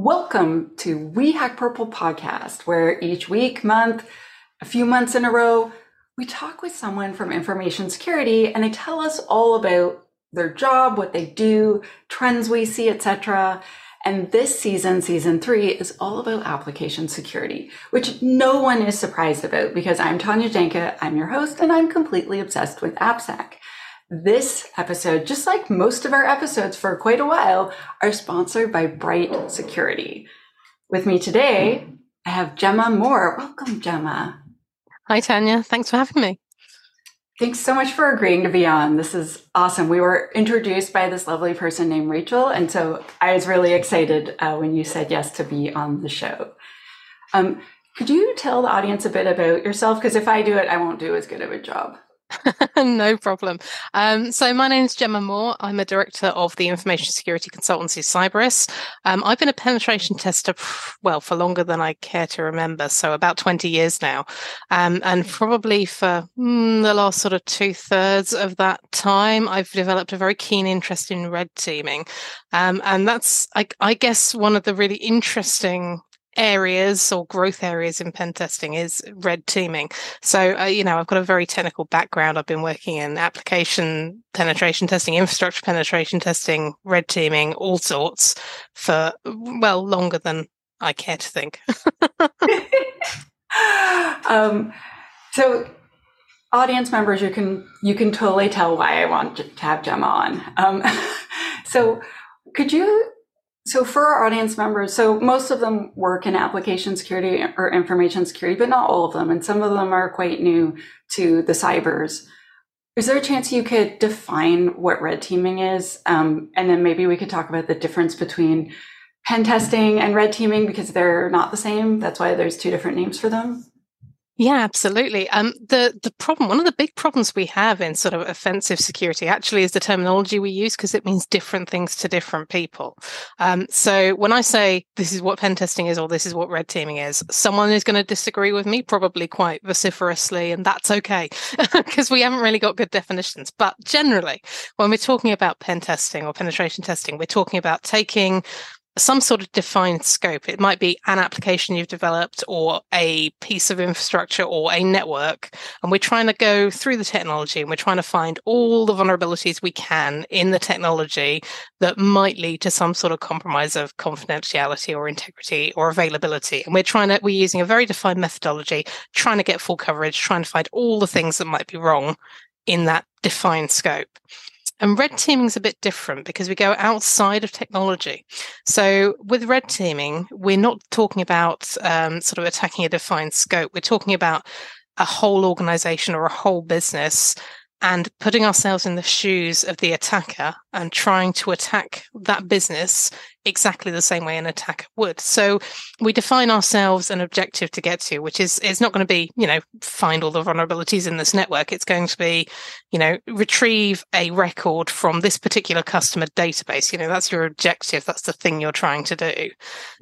Welcome to We Hack Purple Podcast, where each week, month, a few months in a row, we talk with someone from information security and they tell us all about their job, what they do, trends we see, etc. And this season, season 3, is all about application security, which no one is surprised about because I'm Tanya Jenka, I'm your host, and I'm completely obsessed with AppSec. This episode, just like most of our episodes for quite a while, are sponsored by Bright Security. With me today, I have Gemma Moore. Welcome, Gemma. Hi, Tanya. Thanks for having me. Thanks so much for agreeing to be on. This is awesome. We were introduced by this lovely person named Rachel, and so I was really excited when you said yes to be on the show. Could you tell the audience a bit about yourself? Because if I do it, I won't do as good of a job. No problem. So my name is Gemma Moore. I'm a director of the information security consultancy Cyberis. I've been a penetration tester, for longer than I care to remember, so about 20 years now. And probably for the last sort of 2/3 of that time, I've developed a very keen interest in red teaming. And that's, I guess, one of the really interesting areas or growth areas in pen testing is red teaming. So, I've got a very technical background. I've been working in application penetration testing, infrastructure penetration testing, red teaming, all sorts for, longer than I care to think. So audience members, you can totally tell why I want to have Gemma on. So for our audience members, so most of them work in application security or information security, but not all of them. And some of them are quite new to the Cyberis. Is there a chance you could define what red teaming is? And then maybe we could talk about the difference between pen testing and red teaming because they're not the same. That's why there's two different names for them. Yeah, absolutely. The problem, one of the big problems we have in sort of offensive security actually is the terminology we use because it means different things to different people. So when I say this is what pen testing is or this is what red teaming is, someone is going to disagree with me probably quite vociferously, and that's okay because we haven't really got good definitions. But generally, when we're talking about pen testing or penetration testing, we're talking about taking some sort of defined scope. It might be an application you've developed or a piece of infrastructure or a network. And we're trying to go through the technology and we're trying to find all the vulnerabilities we can in the technology that might lead to some sort of compromise of confidentiality or integrity or availability. And we're using a very defined methodology, trying to get full coverage, trying to find all the things that might be wrong in that defined scope. And red teaming is a bit different because we go outside of technology. So with red teaming, we're not talking about sort of attacking a defined scope. We're talking about a whole organization or a whole business and putting ourselves in the shoes of the attacker and trying to attack that business exactly the same way an attacker would. So we define ourselves an objective to get to, which is it's not going to be, find all the vulnerabilities in this network. It's going to be, retrieve a record from this particular customer database. That's your objective. That's the thing you're trying to do.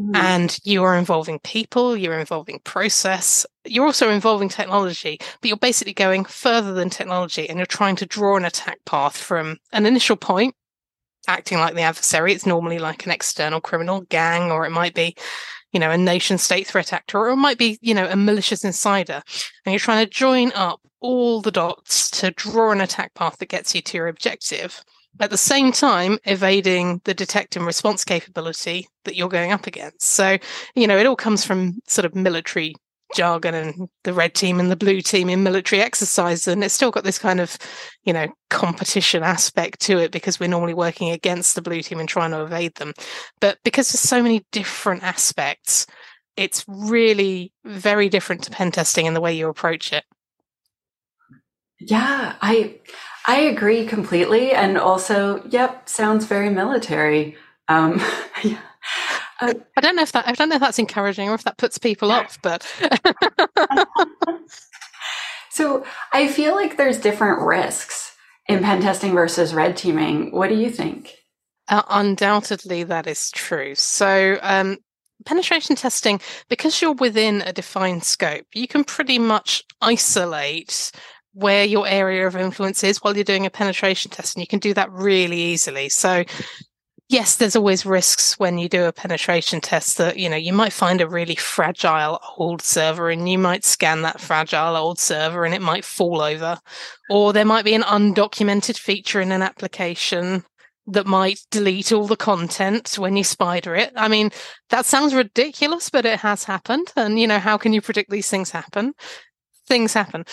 Mm. And you are involving people, you're involving process, you're also involving technology, but you're basically going further than technology and you're trying to draw an attack path from an initial point, acting like the adversary. It's normally like an external criminal gang, or it might be, a nation state threat actor, or it might be, a malicious insider. And you're trying to join up all the dots to draw an attack path that gets you to your objective, at the same time evading the detect and response capability that you're going up against. So, it all comes from sort of military jargon and the red team and the blue team in military exercise, and it's still got this kind of competition aspect to it because we're normally working against the blue team and trying to evade them, but because there's so many different aspects, it's really very different to pen testing in the way you approach it. Yeah, I agree completely, and also sounds very military. Yeah. I don't know if that's encouraging or if that puts people off, but. So I feel like there's different risks in pen testing versus red teaming. What do you think? Undoubtedly, that is true. So penetration testing, because you're within a defined scope, you can pretty much isolate where your area of influence is while you're doing a penetration test, and you can do that really easily. So yes, there's always risks when you do a penetration test that, you know, you might find a really fragile old server and you might scan that fragile old server and it might fall over. Or there might be an undocumented feature in an application that might delete all the content when you spider it. I mean, that sounds ridiculous, but it has happened. And, you know, how can you predict these things happen? Things happen.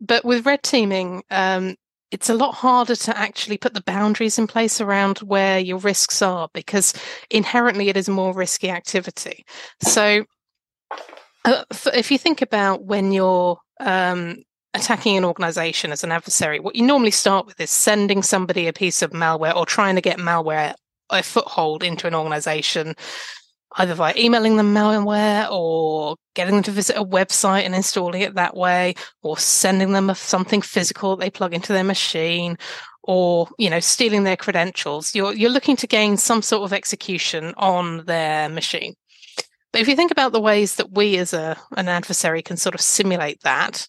But with red teaming, it's a lot harder to actually put the boundaries in place around where your risks are, because inherently it is a more risky activity. So if you think about when you're attacking an organization as an adversary, what you normally start with is sending somebody a piece of malware or trying to get malware, a foothold into an organization, either via emailing them malware or getting them to visit a website and installing it that way, or sending them something physical that they plug into their machine, or, you know, stealing their credentials. You're looking to gain some sort of execution on their machine. But if you think about the ways that we as an adversary can sort of simulate that,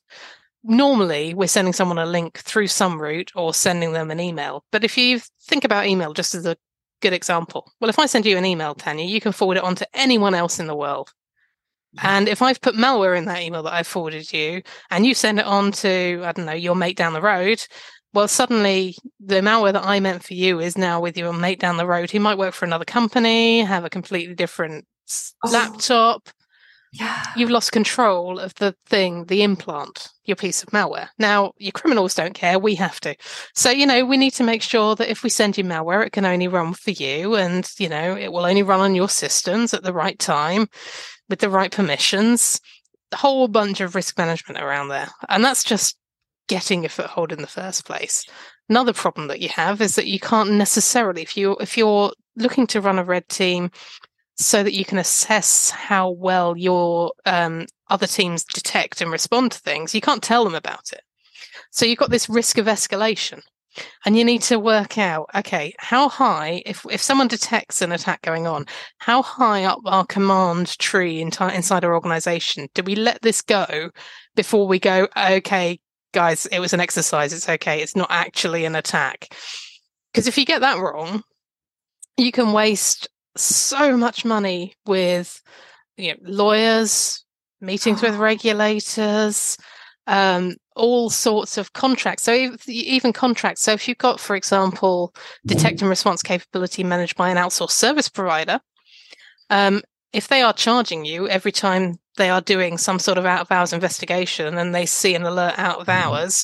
normally we're sending someone a link through some route or sending them an email. But if you think about email just as a good example. Well, if I send you an email, Tanya, you can forward it on to anyone else in the world. And if I've put malware in that email that I forwarded you and you send it on to, I don't know, your mate down the road, well, suddenly the malware that I meant for you is now with your mate down the road. He might work for another company, have a completely different laptop. Yeah. You've lost control of the thing, the implant, your piece of malware. Now, your criminals don't care. We have to. So, you know, we need to make sure that if we send you malware, it can only run for you. And, you know, it will only run on your systems at the right time with the right permissions. A whole bunch of risk management around there. And that's just getting a foothold in the first place. Another problem that you have is that you can't necessarily, if you're looking to run a red team, so that you can assess how well your other teams detect and respond to things, you can't tell them about it. So you've got this risk of escalation, and you need to work out, okay, how high, if someone detects an attack going on, how high up our command tree inside our organization do we let this go before we go, okay, guys, it was an exercise, it's okay, it's not actually an attack? Because if you get that wrong, you can waste so much money with, you know, lawyers, meetings with regulators, all sorts of contracts. So even contracts. So if you've got, for example, detect and response capability managed by an outsourced service provider, if they are charging you every time they are doing some sort of out-of-hours investigation and they see an alert out of hours,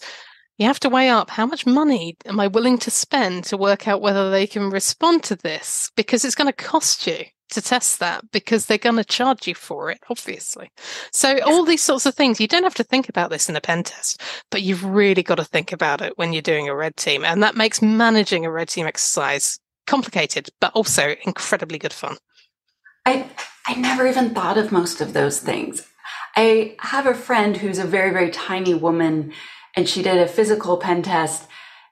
you have to weigh up how much money am I willing to spend to work out whether they can respond to this, because it's going to cost you to test that, because they're going to charge you for it, obviously. So all these sorts of things, you don't have to think about this in a pen test, but you've really got to think about it when you're doing a red team. And that makes managing a red team exercise complicated, but also incredibly good fun. I never even thought of most of those things. I have a friend who's a very, very tiny woman, and she did a physical pen test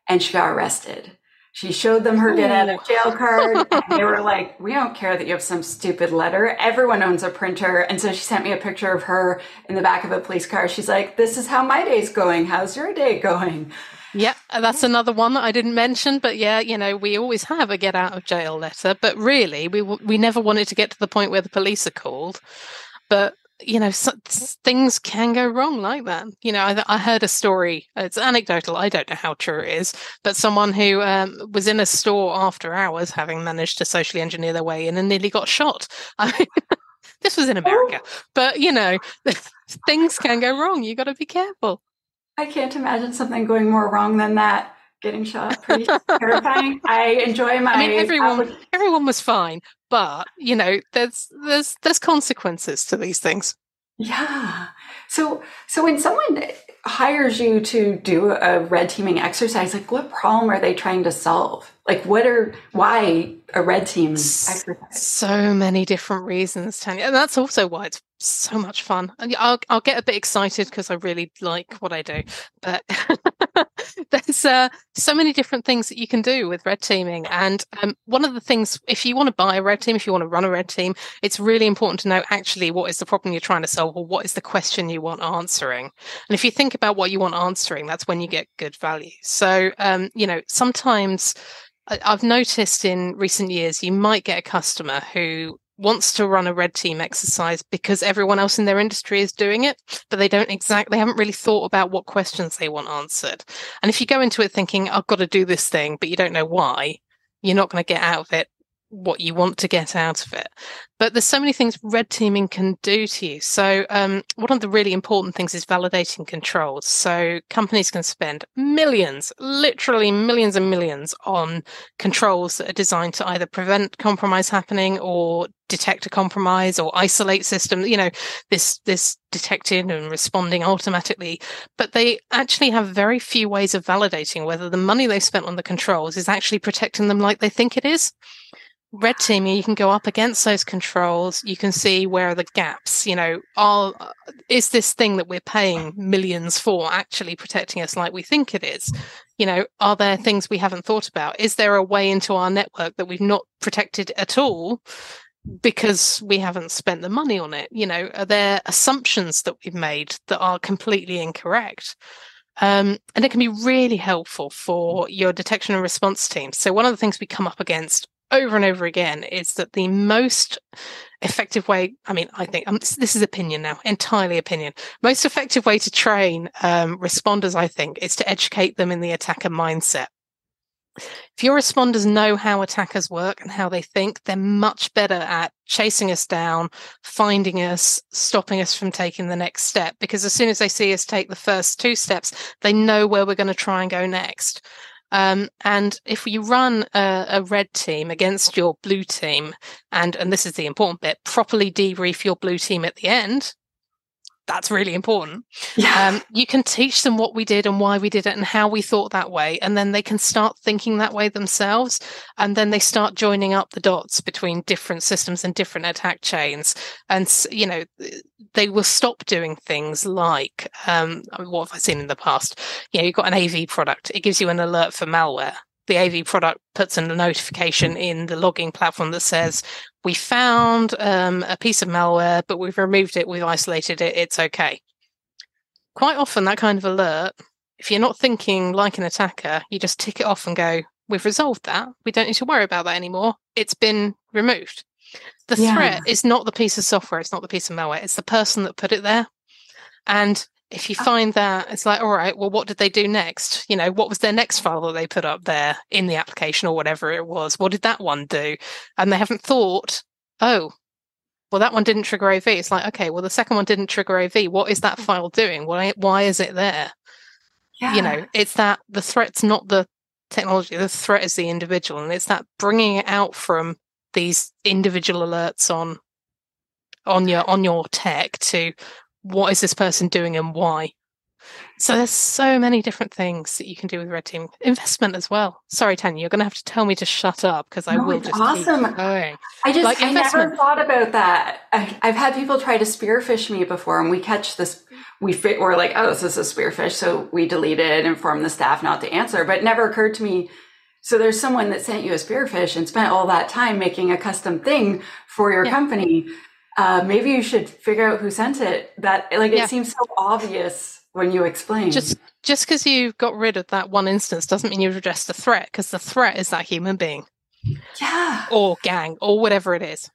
and she got arrested. She showed them her get out of jail card and they were like, we don't care that you have some stupid letter. Everyone owns a printer. And so she sent me a picture of her in the back of a police car. She's like, this is how my day's going. How's your day going? Yeah, that's another one that I didn't mention. But yeah, you know, we always have a get out of jail letter. But really, we never wanted to get to the point where the police are called. But you know, things can go wrong like that. You know, I heard a story, it's anecdotal, I don't know how true it is, but someone who was in a store after hours, having managed to socially engineer their way in, and nearly got shot. I mean, this was in America, but you know, things can go wrong. You got to be careful. I can't imagine something going more wrong than that. Getting shot, pretty terrifying. I enjoy my. I mean, everyone was fine, but you know, there's consequences to these things. Yeah. So when someone hires you to do a red teaming exercise, like what problem are they trying to solve? Like why a red team exercise? So many different reasons, Tanya, and that's also why it's so much fun. And I'll get a bit excited because I really like what I do, but there's so many different things that you can do with red teaming. And one of the things, if you want to buy a red team, if you want to run a red team, it's really important to know actually what is the problem you're trying to solve, or what is the question you want answering. And if you think about what you want answering, that's when you get good value. So you know, sometimes I've noticed in recent years, you might get a customer who wants to run a red team exercise because everyone else in their industry is doing it, but they haven't really thought about what questions they want answered. And if you go into it thinking, I've got to do this thing, but you don't know why, you're not going to get out of it what you want to get out of it. But there's so many things red teaming can do to you. So one of the really important things is validating controls. So companies can spend millions, literally millions and millions, on controls that are designed to either prevent compromise happening or detect a compromise or isolate systems, you know, this detecting and responding automatically. But they actually have very few ways of validating whether the money they've spent on the controls is actually protecting them like they think it is. Red teaming, you can go up against those controls. You can see where are the gaps. You know, is this thing that we're paying millions for actually protecting us like we think it is? You know, are there things we haven't thought about? Is there a way into our network that we've not protected at all because we haven't spent the money on it? You know, are there assumptions that we've made that are completely incorrect? And it can be really helpful for your detection and response team. So one of the things we come up against over and over again is that the most effective way, I mean, I think this is opinion now, entirely opinion, most effective way to train responders, I think, is to educate them in the attacker mindset. If your responders know how attackers work and how they think, they're much better at chasing us down, finding us, stopping us from taking the next step, because as soon as they see us take the first two steps, they know where we're going to try and go next. And if you run a red team against your blue team, and this is the important bit, properly debrief your blue team at the end, that's really important. Yeah. You can teach them what we did and why we did it and how we thought that way. And then they can start thinking that way themselves. And then they start joining up the dots between different systems and different attack chains. And, you know, they will stop doing things like, what have I seen in the past? You know, you've got an AV product. It gives you an alert for malware. The AV product puts in a notification in the logging platform that says, we found a piece of malware, but we've removed it, we've isolated it, it's okay. Quite often that kind of alert, if you're not thinking like an attacker, you just tick it off and go, we've resolved that. We don't need to worry about that anymore. It's been removed. The threat is not the piece of software, it's not the piece of malware, it's the person that put it there. And if you find that, it's like, all right, well, what did they do next? You know, what was their next file that they put up there in the application or whatever it was? What did that one do? And they haven't thought, oh, well, that one didn't trigger AV. It's like, okay, well, the second one didn't trigger AV. What is that file doing? Why is it there? Yeah. You know, it's that the threat's not the technology. The threat is the individual. And it's that bringing it out from these individual alerts on your tech to, what is this person doing and why? So there's so many different things that you can do with red team investment as well. Sorry, Tanya, you're going to have to tell me to shut up because I will just keep going. I never thought about that. I've had people try to spearfish me before, and we catch this. We're like, oh, this is a spearfish, so we delete it and inform the staff not to answer. But it never occurred to me. So there's someone that sent you a spearfish and spent all that time making a custom thing for your company. Maybe you should figure out who sent it. It seems so obvious when you explain. Just because you got rid of that one instance doesn't mean you've addressed the threat, because the threat is that human being, or gang, or whatever it is.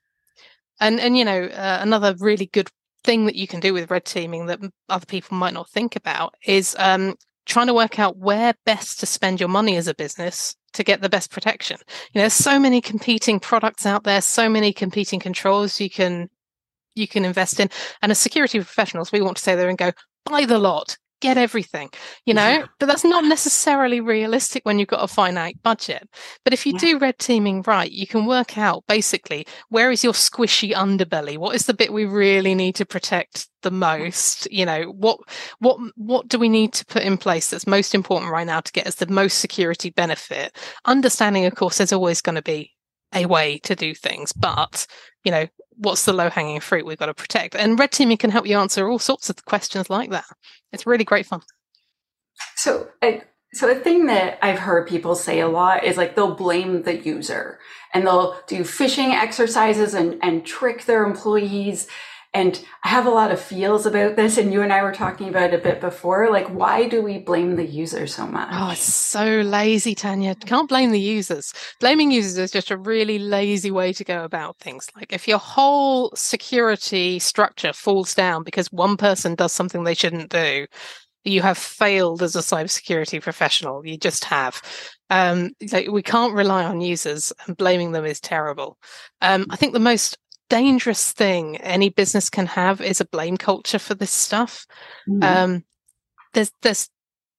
And you know, another really good thing that you can do with red teaming that other people might not think about is trying to work out where best to spend your money as a business to get the best protection. You know, there's so many competing products out there, so many competing controls you can invest in. And as security professionals, we want to stay there and go, buy the lot, get everything, you know, but that's not necessarily realistic when you've got a finite budget. But if you do red teaming right, you can work out basically, where is your squishy underbelly? What is the bit we really need to protect the most? You know, what do we need to put in place that's most important right now to get us the most security benefit? Understanding, of course, there's always going to be a way to do things, but, you know, what's the low-hanging fruit we've got to protect? And red teaming can help you answer all sorts of questions like that. It's really great fun. So a thing that I've heard people say a lot is, like, they'll blame the user and they'll do phishing exercises and trick their employees. And I have a lot of feels about this, and you and I were talking about it a bit before. Like, why do we blame the user so much? Oh, it's so lazy, Tanya. Can't blame the users. Blaming users is just a really lazy way to go about things. Like, if your whole security structure falls down because one person does something they shouldn't do, you have failed as a cybersecurity professional. You just have. Like, we can't rely on users, and blaming them is terrible. I think the most dangerous thing any business can have is a blame culture for this stuff. Mm-hmm. There's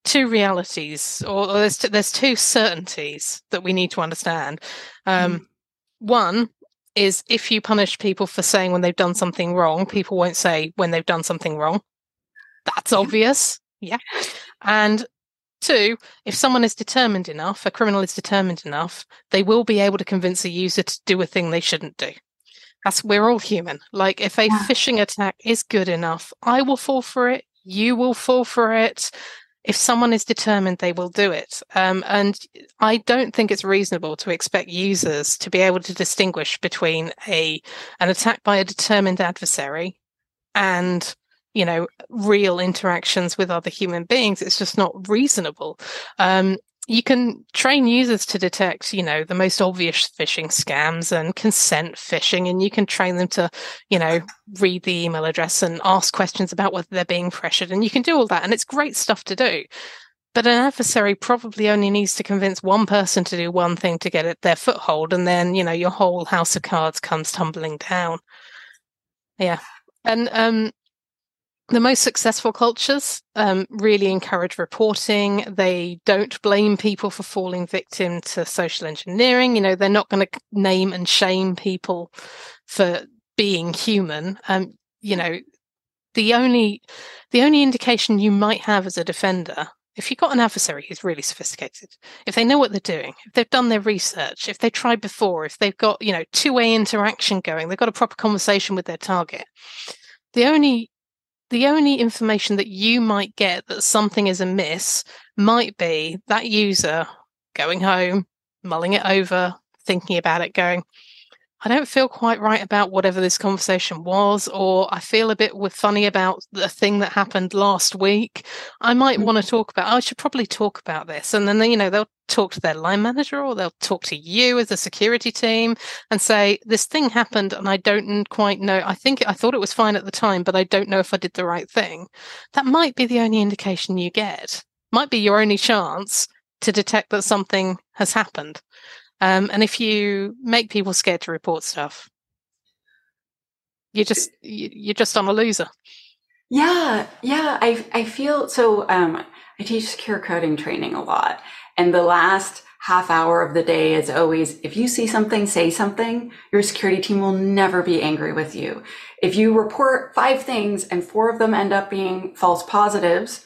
two realities, or there's two certainties that we need to understand. Mm-hmm. One is, if you punish people for saying when they've done something wrong, people won't say when they've done something wrong. That's obvious. Yeah. And two, if someone is determined enough, a criminal is determined enough, they will be able to convince a user to do a thing they shouldn't do. We're all human. Like, if a phishing attack is good enough, I will fall for it. You will fall for it. If someone is determined, they will do it. And I don't think it's reasonable to expect users to be able to distinguish between an attack by a determined adversary and, you know, real interactions with other human beings. It's just not reasonable. You can train users to detect, you know, the most obvious phishing scams and consent phishing, and you can train them to, you know, read the email address and ask questions about whether they're being pressured, and you can do all that, and it's great stuff to do. But an adversary probably only needs to convince one person to do one thing to get at their foothold, and then, you know, your whole house of cards comes tumbling down. Yeah. And the most successful cultures really encourage reporting. They don't blame people for falling victim to social engineering. You know, they're not going to name and shame people for being human. You know, the only indication you might have as a defender, if you've got an adversary who's really sophisticated, if they know what they're doing, if they've done their research, if they tried before, if they've got, you know, two-way interaction going, they've got a proper conversation with their target. The only information that you might get that something is amiss might be that user going home, mulling it over, thinking about it, going, I don't feel quite right about whatever this conversation was, or I feel a bit funny about the thing that happened last week. I might want to I should probably talk about this. And then, you know, they'll talk to their line manager, or they'll talk to you as a security team and say, this thing happened and I don't quite know. I thought it was fine at the time, but I don't know if I did the right thing. That might be the only indication you get. Might be your only chance to detect that something has happened. And if you make people scared to report stuff, you're just on a loser. Yeah. I feel so. I teach secure coding training a lot, and the last half hour of the day is always, if you see something, say something. Your security team will never be angry with you. If you report 5 things and 4 of them end up being false positives,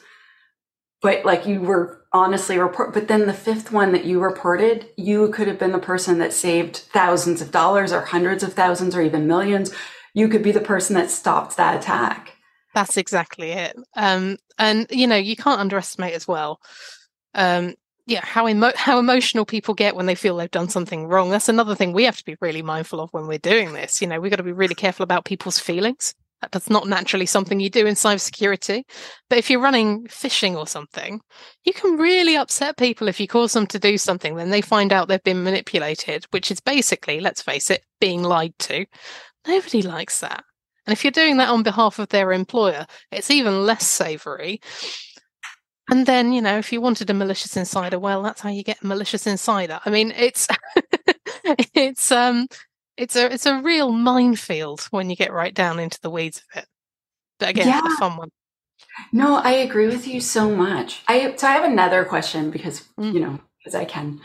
but like you were honestly report, but then the 5th one that you reported, you could have been the person that saved thousands of dollars or hundreds of thousands or even millions. You could be the person that stopped that attack. That's exactly it. And, you know, you can't underestimate as well, how emotional people get when they feel they've done something wrong. That's another thing we have to be really mindful of when we're doing this. You know, we've got to be really careful about people's feelings. That's not naturally something you do in cybersecurity. But if you're running phishing or something, you can really upset people if you cause them to do something. Then they find out they've been manipulated, which is basically, let's face it, being lied to. Nobody likes that. And if you're doing that on behalf of their employer, it's even less savory. And then, you know, if you wanted a malicious insider, well, that's how you get a malicious insider. I mean, it's It's a real minefield when you get right down into the weeds of it. But again, a fun one. No, I agree with you so much. So I have another question because, you know, because I can.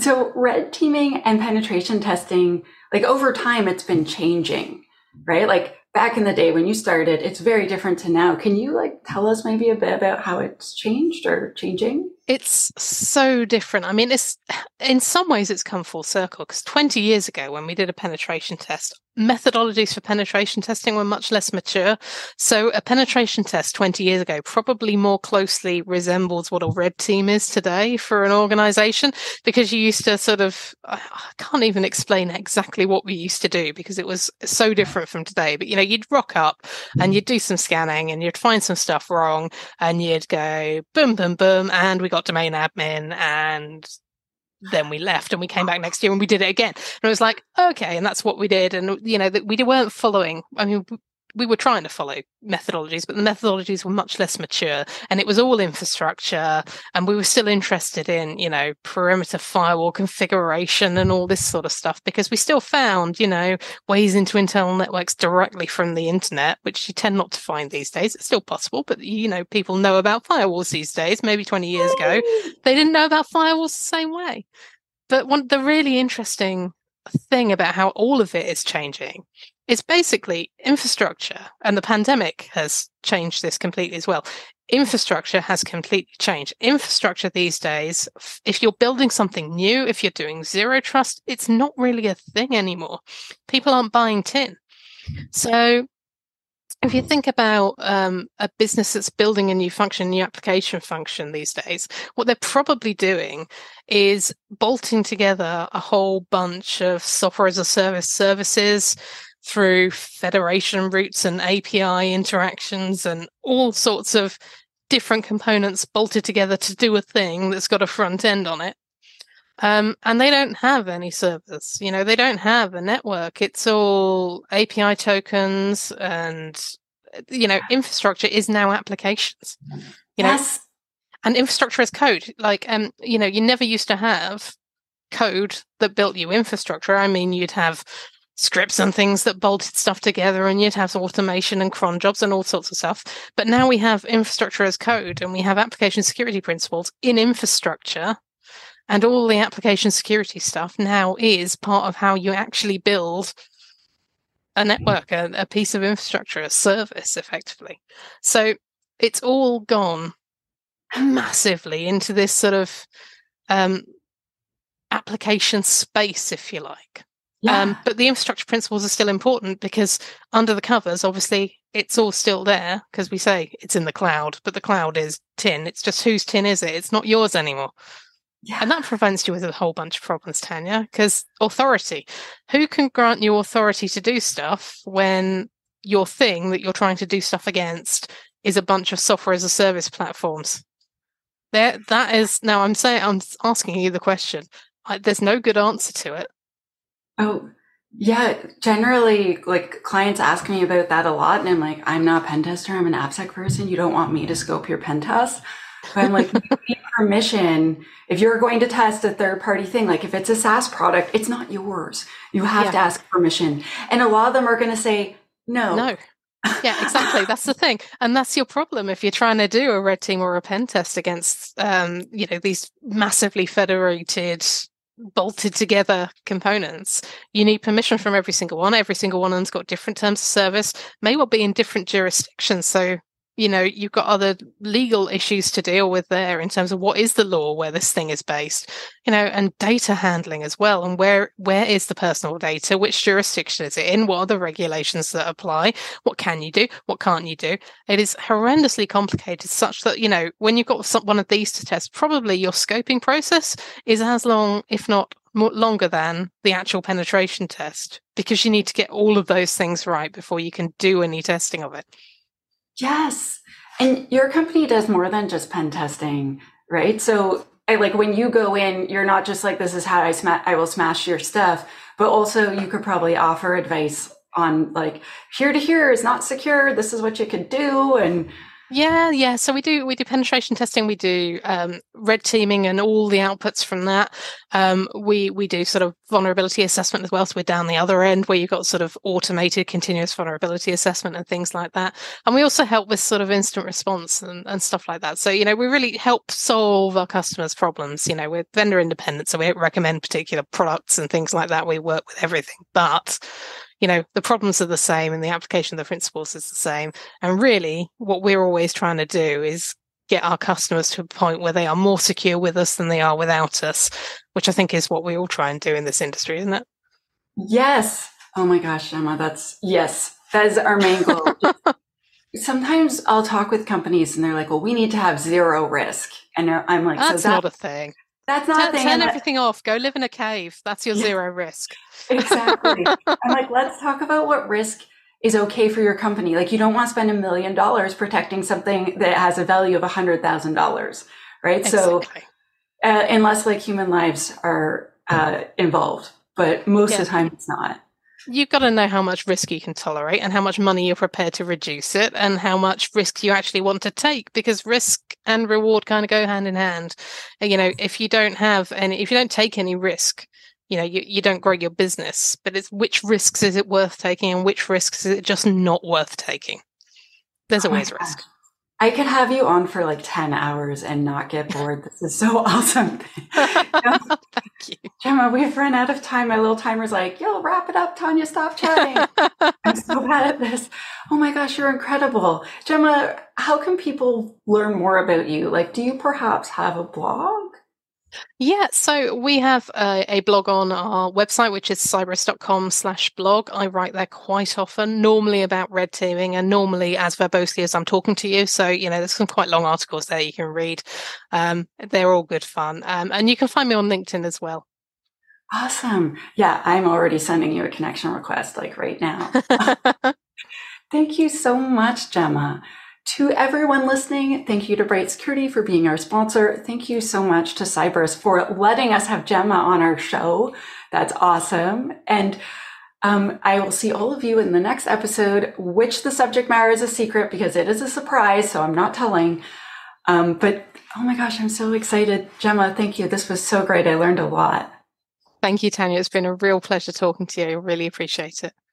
So red teaming and penetration testing, like over time, it's been changing, right? Like back in the day when you started, it's very different to now. Can you like tell us maybe a bit about how it's changed or changing? It's so different. I mean, it's in some ways it's come full circle, because 20 years ago when we did a penetration test, methodologies for penetration testing were much less mature. So a penetration test 20 years ago probably more closely resembles what a red team is today for an organization, because you used to sort of, I can't even explain exactly what we used to do because it was so different from today. But, you know, you'd rock up and you'd do some scanning and you'd find some stuff wrong and you'd go boom, boom, boom, and we got domain admin, and then we left and we came back next year and we did it again, and it was like, okay, and that's what we did. And, you know, that we weren't following, I mean, we were trying to follow methodologies, but the methodologies were much less mature, and it was all infrastructure, and we were still interested in, you know, perimeter firewall configuration and all this sort of stuff, because we still found, you know, ways into internal networks directly from the internet, which you tend not to find these days. It's still possible, but, you know, people know about firewalls these days. Maybe 20 years ago, they didn't know about firewalls the same way. But one, the really interesting thing about how all of it is changing, it's basically infrastructure, and the pandemic has changed this completely as well. Infrastructure has completely changed. Infrastructure these days, if you're building something new, if you're doing zero trust, it's not really a thing anymore. People aren't buying tin. So if you think about a business that's building a new function, new application function these days, what they're probably doing is bolting together a whole bunch of software as a service services through federation routes and API interactions and all sorts of different components bolted together to do a thing that's got a front end on it. And they don't have any servers, you know, they don't have a network. It's all API tokens, and, you know, infrastructure is now applications, you know, yes. And infrastructure as code. Like, you know, you never used to have code that built you infrastructure. I mean, you'd have scripts and things that bolted stuff together, and you'd have automation and cron jobs and all sorts of stuff. But now we have infrastructure as code, and we have application security principles in infrastructure, and all the application security stuff now is part of how you actually build a network, a piece of infrastructure, a service effectively. So it's all gone massively into this sort of application space, if you like. Yeah. But the infrastructure principles are still important, because under the covers, obviously, it's all still there, because we say it's in the cloud, but the cloud is tin. It's just whose tin is it? It's not yours anymore. Yeah. And that prevents you with a whole bunch of problems, Tanya, because authority. Who can grant you authority to do stuff when your thing that you're trying to do stuff against is a bunch of software as a service platforms? There, that is, now I'm asking you the question. There's no good answer to it. Oh, yeah. Generally, like, clients ask me about that a lot, and I'm like, I'm not a pen tester. I'm an AppSec person. You don't want me to scope your pen test. But I'm like, you need permission. If you're going to test a third-party thing, like if it's a SaaS product, it's not yours. You have to ask permission. And a lot of them are going to say no. No. Yeah, exactly. That's the thing. And that's your problem if you're trying to do a red team or a pen test against, you know, these massively federated, bolted together components. You need permission from every single one. Every single one of them's got different terms of service, may well be in different jurisdictions. So, you know, you've got other legal issues to deal with there in terms of what is the law where this thing is based, you know, and data handling as well. And where is the personal data? Which jurisdiction is it in? What are the regulations that apply? What can you do? What can't you do? It is horrendously complicated, such that, you know, when you've got one of these to test, probably your scoping process is as long, if not more, longer than the actual penetration test, because you need to get all of those things right before you can do any testing of it. Yes. And your company does more than just pen testing, right? So like when you go in, you're not just like, this is how I will smash your stuff, but also you could probably offer advice on like here to here is not secure. This is what you could do. And yeah. So we do penetration testing. We do red teaming and all the outputs from that. We do sort of vulnerability assessment as well. So we're down the other end where you've got sort of automated continuous vulnerability assessment and things like that. And we also help with sort of instant response and stuff like that. So, you know, we really help solve our customers' problems. You know, we're vendor independent, so we don't recommend particular products and things like that. We work with everything, but you know, the problems are the same and the application of the principles is the same. And really, what we're always trying to do is get our customers to a point where they are more secure with us than they are without us, which I think is what we all try and do in this industry, isn't it? Yes. Oh my gosh, Gemma, that's our main goal. Sometimes I'll talk with companies and they're like, well, we need to have zero risk. And I'm like, that's not a thing. That's not a thing. Turn everything off. Go live in a cave. That's your zero risk. Exactly. I'm like, let's talk about what risk is okay for your company. Like, you don't want to spend $1 million protecting something that has a value of $100,000, right? Exactly. So unless like human lives are involved, but most of the time it's not. You've got to know how much risk you can tolerate and how much money you're prepared to reduce it and how much risk you actually want to take, because risk and reward kind of go hand in hand. You know, if you don't take any risk, you know, you don't grow your business, but it's which risks is it worth taking and which risks is it just not worth taking? There's always risk. I could have you on for like 10 hours and not get bored. This is so awesome. Thank you. Gemma, we've run out of time. My little timer's like, yo, wrap it up, Tanya, stop chatting. I'm so bad at this. Oh my gosh, you're incredible. Gemma, how can people learn more about you? Like, do you perhaps have a blog? Yeah, so we have a blog on our website, which is cyberis.com/blog. I write there quite often, normally about red teaming and normally as verbosely as I'm talking to you. So, you know, there's some quite long articles there you can read. They're all good fun. And you can find me on LinkedIn as well. Awesome. Yeah, I'm already sending you a connection request like right now. Thank you so much, Gemma. To everyone listening, thank you to Bright Security for being our sponsor. Thank you so much to Cyberis for letting us have Gemma on our show. That's awesome. And I will see all of you in the next episode, which the subject matter is a secret because it is a surprise, so I'm not telling. But oh my gosh, I'm so excited. Gemma, thank you. This was so great. I learned a lot. Thank you, Tanya. It's been a real pleasure talking to you. I really appreciate it.